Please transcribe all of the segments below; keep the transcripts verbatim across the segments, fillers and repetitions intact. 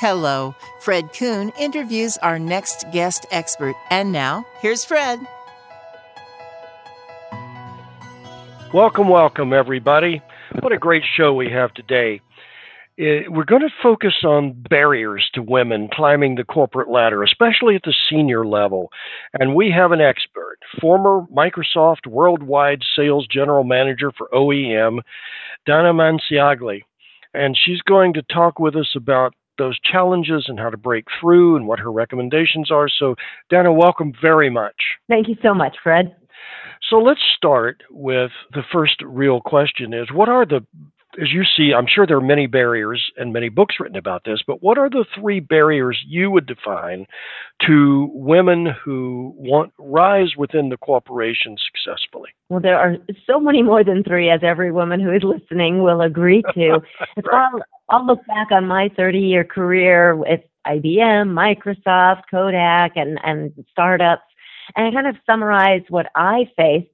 Hello. Fred Coon interviews our next guest expert. And now, here's Fred. Welcome, welcome, everybody. What a great show we have today. We're going to focus on barriers to women climbing the corporate ladder, especially at the senior level. And we have an expert, former Microsoft Worldwide Sales General Manager for O E M, Dana Manciagli. And she's going to talk with us about those challenges and how to break through and what her recommendations are. So, Dana, welcome very much. Thank you so much, Fred. So let's start with the first real question is, what are the As you see, I'm sure there are many barriers and many books written about this, but what are the three barriers you would define to women who want rise within the corporation successfully? Well, there are so many more than three, as every woman who is listening will agree to. Right. I'll, I'll look back on my thirty-year career with I B M, Microsoft, Kodak, and, and startups, and I kind of summarize what I faced.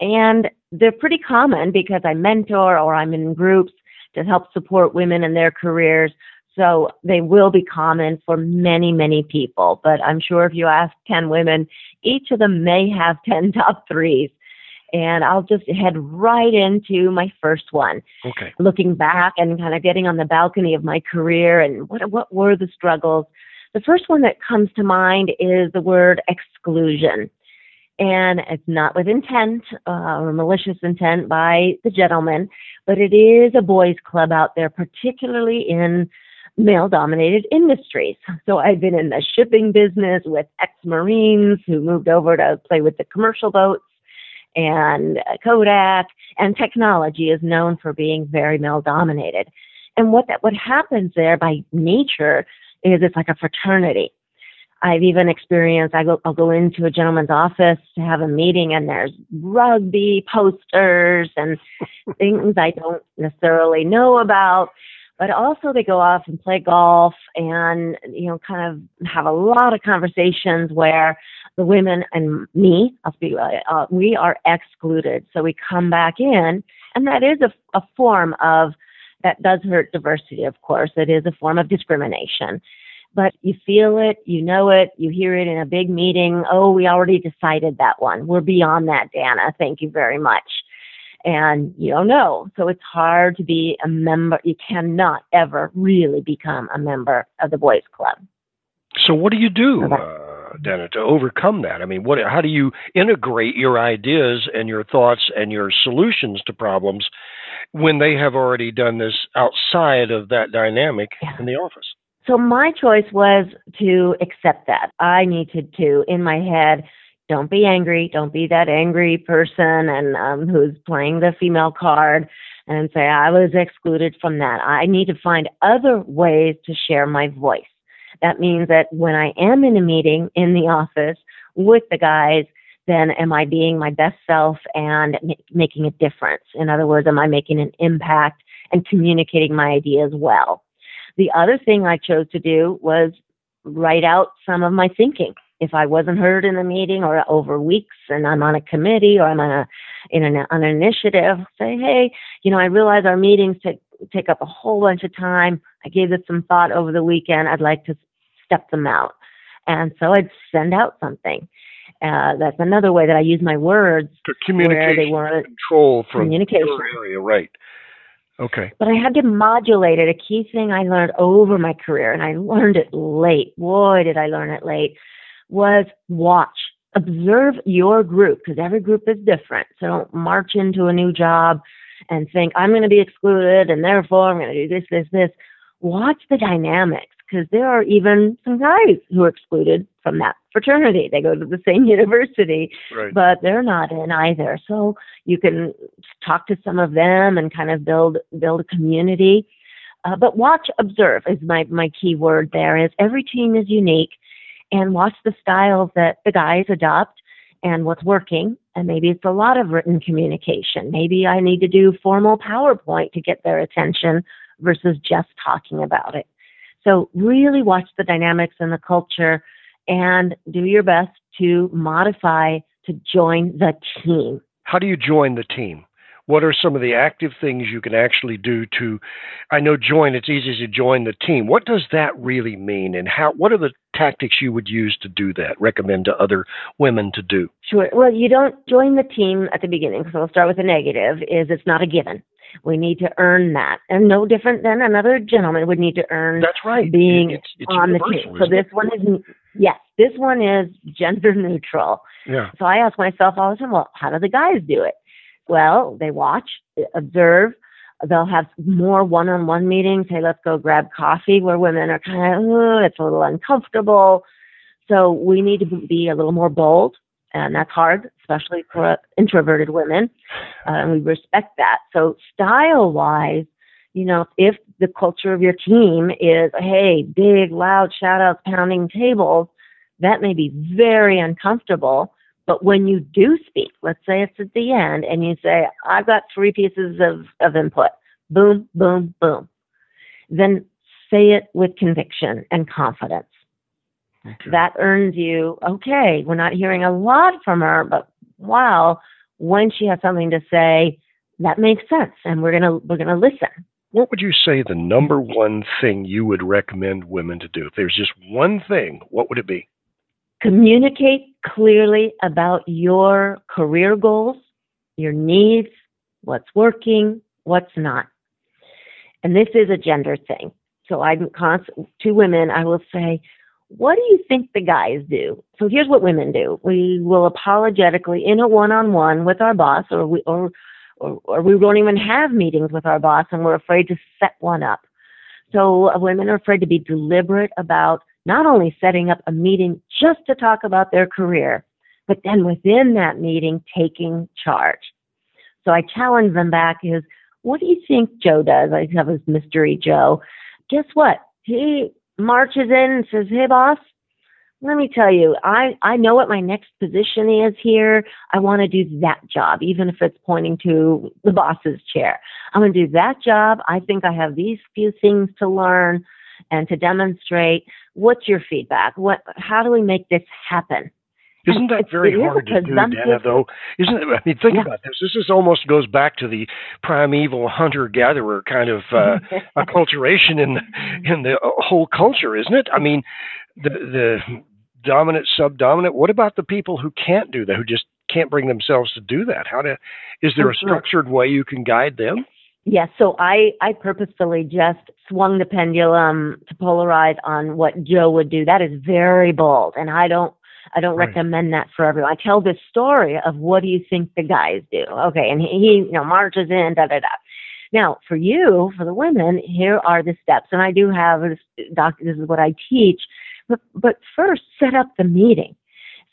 And they're pretty common because I mentor or I'm in groups to help support women in their careers. So they will be common for many, many people. But I'm sure if you ask ten women, each of them may have ten top threes. And I'll just head right into my first one. Okay. Looking back and kind of getting on the balcony of my career and what what were the struggles. The first one that comes to mind is the word exclusion. And it's not with intent uh, or malicious intent by the gentleman, but it is a boys' club out there, particularly in male-dominated industries. So I've been in the shipping business with ex-Marines who moved over to play with the commercial boats and Kodak, and technology is known for being very male-dominated. And what that what happens there by nature is it's like a fraternity. I've even experienced, I go, I'll go into a gentleman's office to have a meeting and there's rugby posters and things I don't necessarily know about, but also they go off and play golf and, you know, kind of have a lot of conversations where the women and me, I'll speak, uh, we are excluded. So we come back in, and that is a, a form of, that does hurt diversity, of course. It is a form of discrimination. But you feel it, you know it, you hear it in a big meeting. Oh, we already decided that one. We're beyond that, Dana. Thank you very much. And you don't know. So it's hard to be a member. You cannot ever really become a member of the boys' club. So what do you do, uh, Dana, to overcome that? I mean, what? How do you integrate your ideas and your thoughts and your solutions to problems when they have already done this outside of that dynamic yeah. in the office? So my choice was to accept that. I needed to, in my head, don't be angry, don't be that angry person and um, who's playing the female card, and say, I was excluded from that. I need to find other ways to share my voice. That means that when I am in a meeting in the office with the guys, then am I being my best self and ma- making a difference? In other words, am I making an impact and communicating my ideas well? The other thing I chose to do was write out some of my thinking. If I wasn't heard in a meeting or over weeks and I'm on a committee or I'm on, a, in an, on an initiative, say, hey, you know, I realize our meetings take, take up a whole bunch of time. I gave this some thought over the weekend. I'd like to step them out. And so I'd send out something. Uh, that's another way that I use my words. To communicate control from communication. Your area, right. Okay. But I had to modulate it. A key thing I learned over my career, and I learned it late. Boy, did I learn it late, was watch. Observe your group, because every group is different. So don't march into a new job and think, I'm going to be excluded, and therefore I'm going to do this, this, this. Watch the dynamics, because there are even some guys who are excluded from that fraternity. They go to the same university, right. But they're not in either. So you can talk to some of them and kind of build build a community. Uh, but watch, observe is my, my key word there is every team is unique, and watch the styles that the guys adopt and what's working. And maybe it's a lot of written communication. Maybe I need to do formal PowerPoint to get their attention versus just talking about it. So really watch the dynamics and the culture and do your best to modify to join the team. How do you join the team? What are some of the active things you can actually do to, I know join, it's easy to join the team. What does that really mean? And how? What are the tactics you would use to do that, recommend to other women to do? Sure. Well, you don't join the team at the beginning. So I'll start with the negative, is it's not a given. We need to earn that. And no different than another gentleman would need to earn That's right. being it's, it's on the team. So this one is, yes, this one is gender neutral. Yeah. So I ask myself all the time, well, how do the guys do it? Well, they watch, observe. They'll have more one-on-one meetings. Hey, let's go grab coffee, where women are kind of, oh, it's a little uncomfortable. So we need to be a little more bold. And that's hard, especially for introverted women. Uh, and we respect that. So style-wise, you know, if the culture of your team is, hey, big, loud shout-outs, pounding tables, that may be very uncomfortable. But when you do speak, let's say it's at the end, and you say, I've got three pieces of, of input, boom, boom, boom, then say it with conviction and confidence. Okay. That earns you, okay, we're not hearing a lot from her, but wow, when she has something to say, that makes sense, and we're gonna we're gonna listen. What would you say the number one thing you would recommend women to do? If there's just one thing, what would it be? Communicate clearly about your career goals, your needs, what's working, what's not. And this is a gender thing. So I'm const- to women, I will say, what do you think the guys do? So here's what women do. We will apologetically in a one-on-one with our boss, or we, or, or, or we won't even have meetings with our boss, and we're afraid to set one up. So women are afraid to be deliberate about not only setting up a meeting just to talk about their career, but then within that meeting, taking charge. So I challenge them back is, what do you think Joe does? I have this mystery Joe. Guess what? He marches in and says, hey, boss, let me tell you, I, I know what my next position is here. I want to do that job, even if it's pointing to the boss's chair. I'm going to do that job. I think I have these few things to learn and to demonstrate. What's your feedback? What? How do we make this happen? Isn't that very hard to do, Dana, though? Isn't it, I mean, think yeah. about this. This is almost goes back to the primeval hunter-gatherer kind of uh, acculturation in the, in the whole culture, isn't it? I mean, the, the dominant, subdominant. What about the people who can't do that, who just can't bring themselves to do that? How to? Is there a structured way you can guide them? Yes. Yeah, so I, I purposefully just swung the pendulum to polarize on what Joe would do. That is very bold, and I don't I don't right. recommend that for everyone. I tell this story of what do you think the guys do? Okay, and he, he you know marches in, da da da. Now for you, for the women, here are the steps, and I do have a doc. This is what I teach, but but first set up the meeting.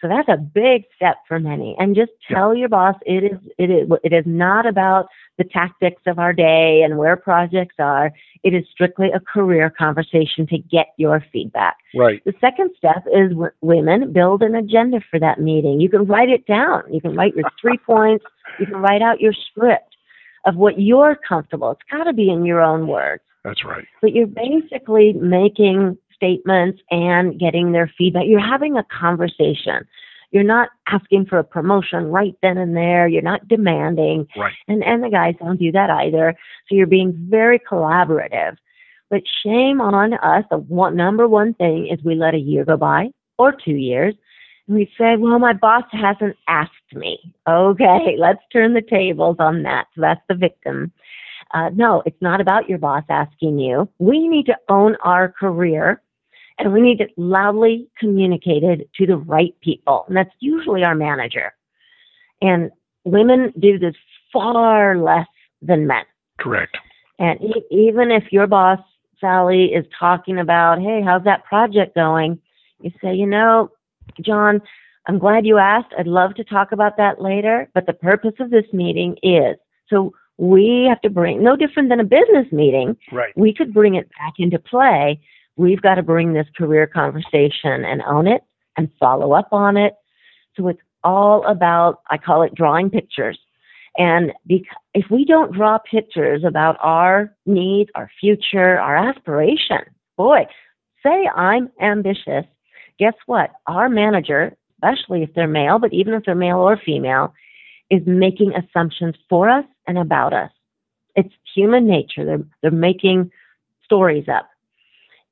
So that's a big step for many. And just tell yeah. your boss it is it is it is not about the tactics of our day and where projects are. It is strictly a career conversation to get your feedback. Right. The second step is w- women build an agenda for that meeting. You can write it down. You can write your three points. You can write out your script of what you're comfortable. It's got to be in your own words. That's right. But you're basically making statements and getting their feedback. You're having a conversation. You're not asking for a promotion right then and there. You're not demanding. Right. And and the guys don't do that either. So you're being very collaborative. But shame on us. The one, number one thing is we let a year go by or two years. And we say, well, my boss hasn't asked me. Okay, let's turn the tables on that. So that's the victim. Uh, no, it's not about your boss asking you. We need to own our career. And we need it loudly communicated to the right people. And that's usually our manager. And women do this far less than men. Correct. And e- even if your boss, Sally, is talking about, hey, how's that project going? You say, you know, John, I'm glad you asked. I'd love to talk about that later. But the purpose of this meeting is, so we have to bring, no different than a business meeting. Right. We could bring it back into play. We've got to bring this career conversation and own it and follow up on it. So it's all about, I call it drawing pictures. And if we don't draw pictures about our needs, our future, our aspiration, boy, say I'm ambitious. Guess what? Our manager, especially if they're male, but even if they're male or female, is making assumptions for us and about us. It's human nature. They're, they're making stories up.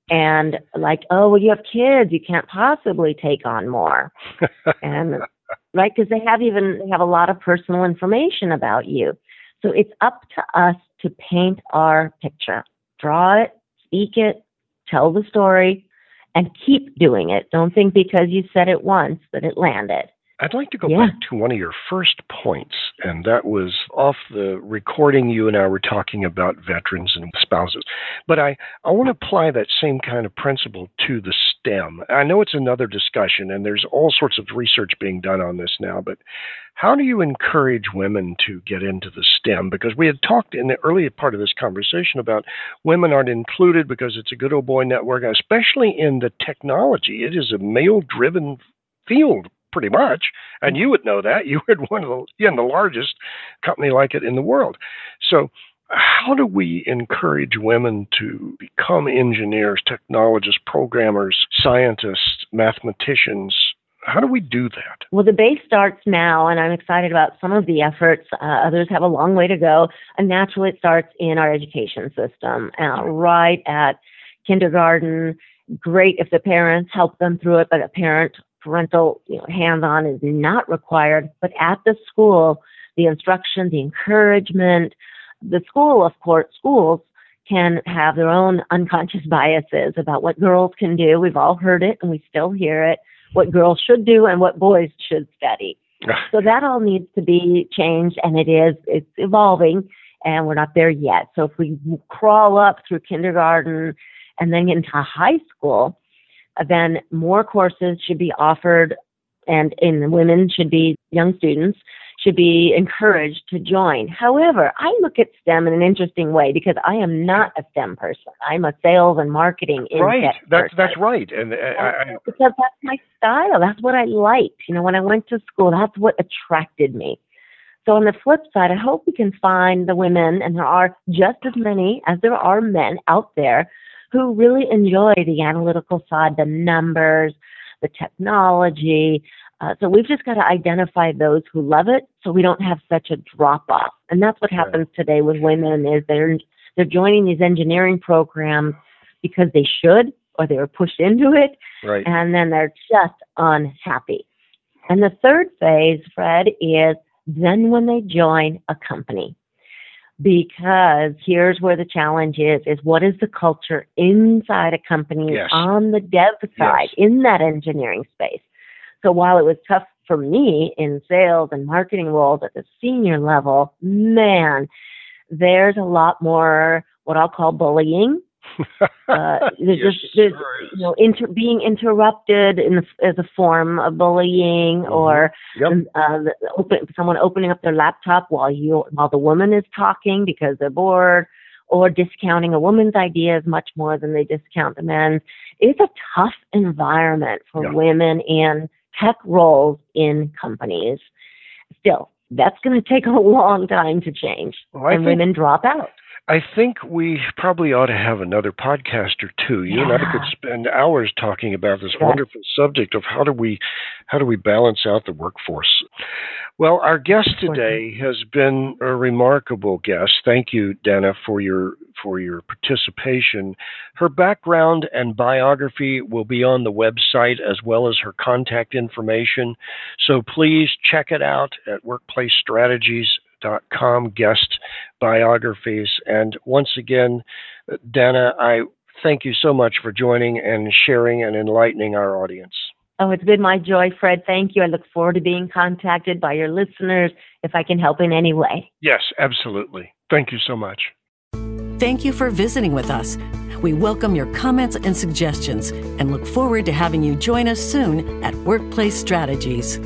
And like, oh, well, you have kids. You can't possibly take on more. And right, because they have even they have a lot of personal information about you. So it's up to us to paint our picture, draw it, speak it, tell the story, and keep doing it. Don't think because you said it once that it landed. I'd like to go yeah. back to one of your first points, and that was off the recording. You and I were talking about veterans and spouses, but I, I want to apply that same kind of principle to the STEM. I know it's another discussion, and there's all sorts of research being done on this now, but how do you encourage women to get into the STEM? Because we had talked in the earlier part of this conversation about women aren't included because it's a good old boy network, especially in the technology. It is a male-driven field, pretty much. And you would know that. You were one of the, you know, the largest company like it in the world. So how do we encourage women to become engineers, technologists, programmers, scientists, mathematicians? How do we do that? Well, the base starts now, and I'm excited about some of the efforts. Uh, others have a long way to go. And naturally, it starts in our education system, uh, right at kindergarten. Great if the parents help them through it, but a parent Parental you know, hands-on is not required, but at the school, the instruction, the encouragement, the school, of course, schools can have their own unconscious biases about what girls can do. We've all heard it, and we still hear it, what girls should do and what boys should study. So that all needs to be changed, and it is. It's evolving, and we're not there yet. So if we crawl up through kindergarten and then get into high school, then more courses should be offered, and in women should be, young students should be encouraged to join. However, I look at STEM in an interesting way because I am not a STEM person. I'm a sales and marketing right. That's person. That's right. And, and I, I, because that's my style. That's what I liked. You know, when I went to school, that's what attracted me. So on the flip side, I hope we can find the women, and there are just as many as there are men out there, who really enjoy the analytical side, the numbers, the technology. Uh, so we've just got to identify those who love it so we don't have such a drop-off. And that's what happens today with women is they're they're joining these engineering programs because they should or they were pushed into it, right. And then they're just unhappy. And the third phase, Fred, is then when they join a company. Because here's where the challenge is, is what is the culture inside a company yes. on the dev side yes. in that engineering space? So while it was tough for me in sales and marketing roles at the senior level, man, there's a lot more what I'll call bullying. Uh, there's yes, just there's, sure you know, inter- being interrupted in the, as a form of bullying, mm-hmm. or yep. uh, the open, someone opening up their laptop while you while the woman is talking because they're bored, or discounting a woman's ideas much more than they discount the men's. It's a tough environment for yep. women in tech roles in companies. Still, that's going to take a long time to change, well, and think- women drop out. I think we probably ought to have another podcast or two. You yeah. and I could spend hours talking about this wonderful subject of how do we how do we balance out the workforce. Well, our guest today has been a remarkable guest. Thank you, Dana, for your for your participation. Her background and biography will be on the website as well as her contact information. So please check it out at workplace strategies dot com guest biographies. And once again, Dana, I thank you so much for joining and sharing and enlightening our audience. Oh, it's been my joy, Fred. Thank you. I look forward to being contacted by your listeners if I can help in any way. Yes, absolutely. Thank you so much. Thank you for visiting with us. We welcome your comments and suggestions and look forward to having you join us soon at Workplace Strategies.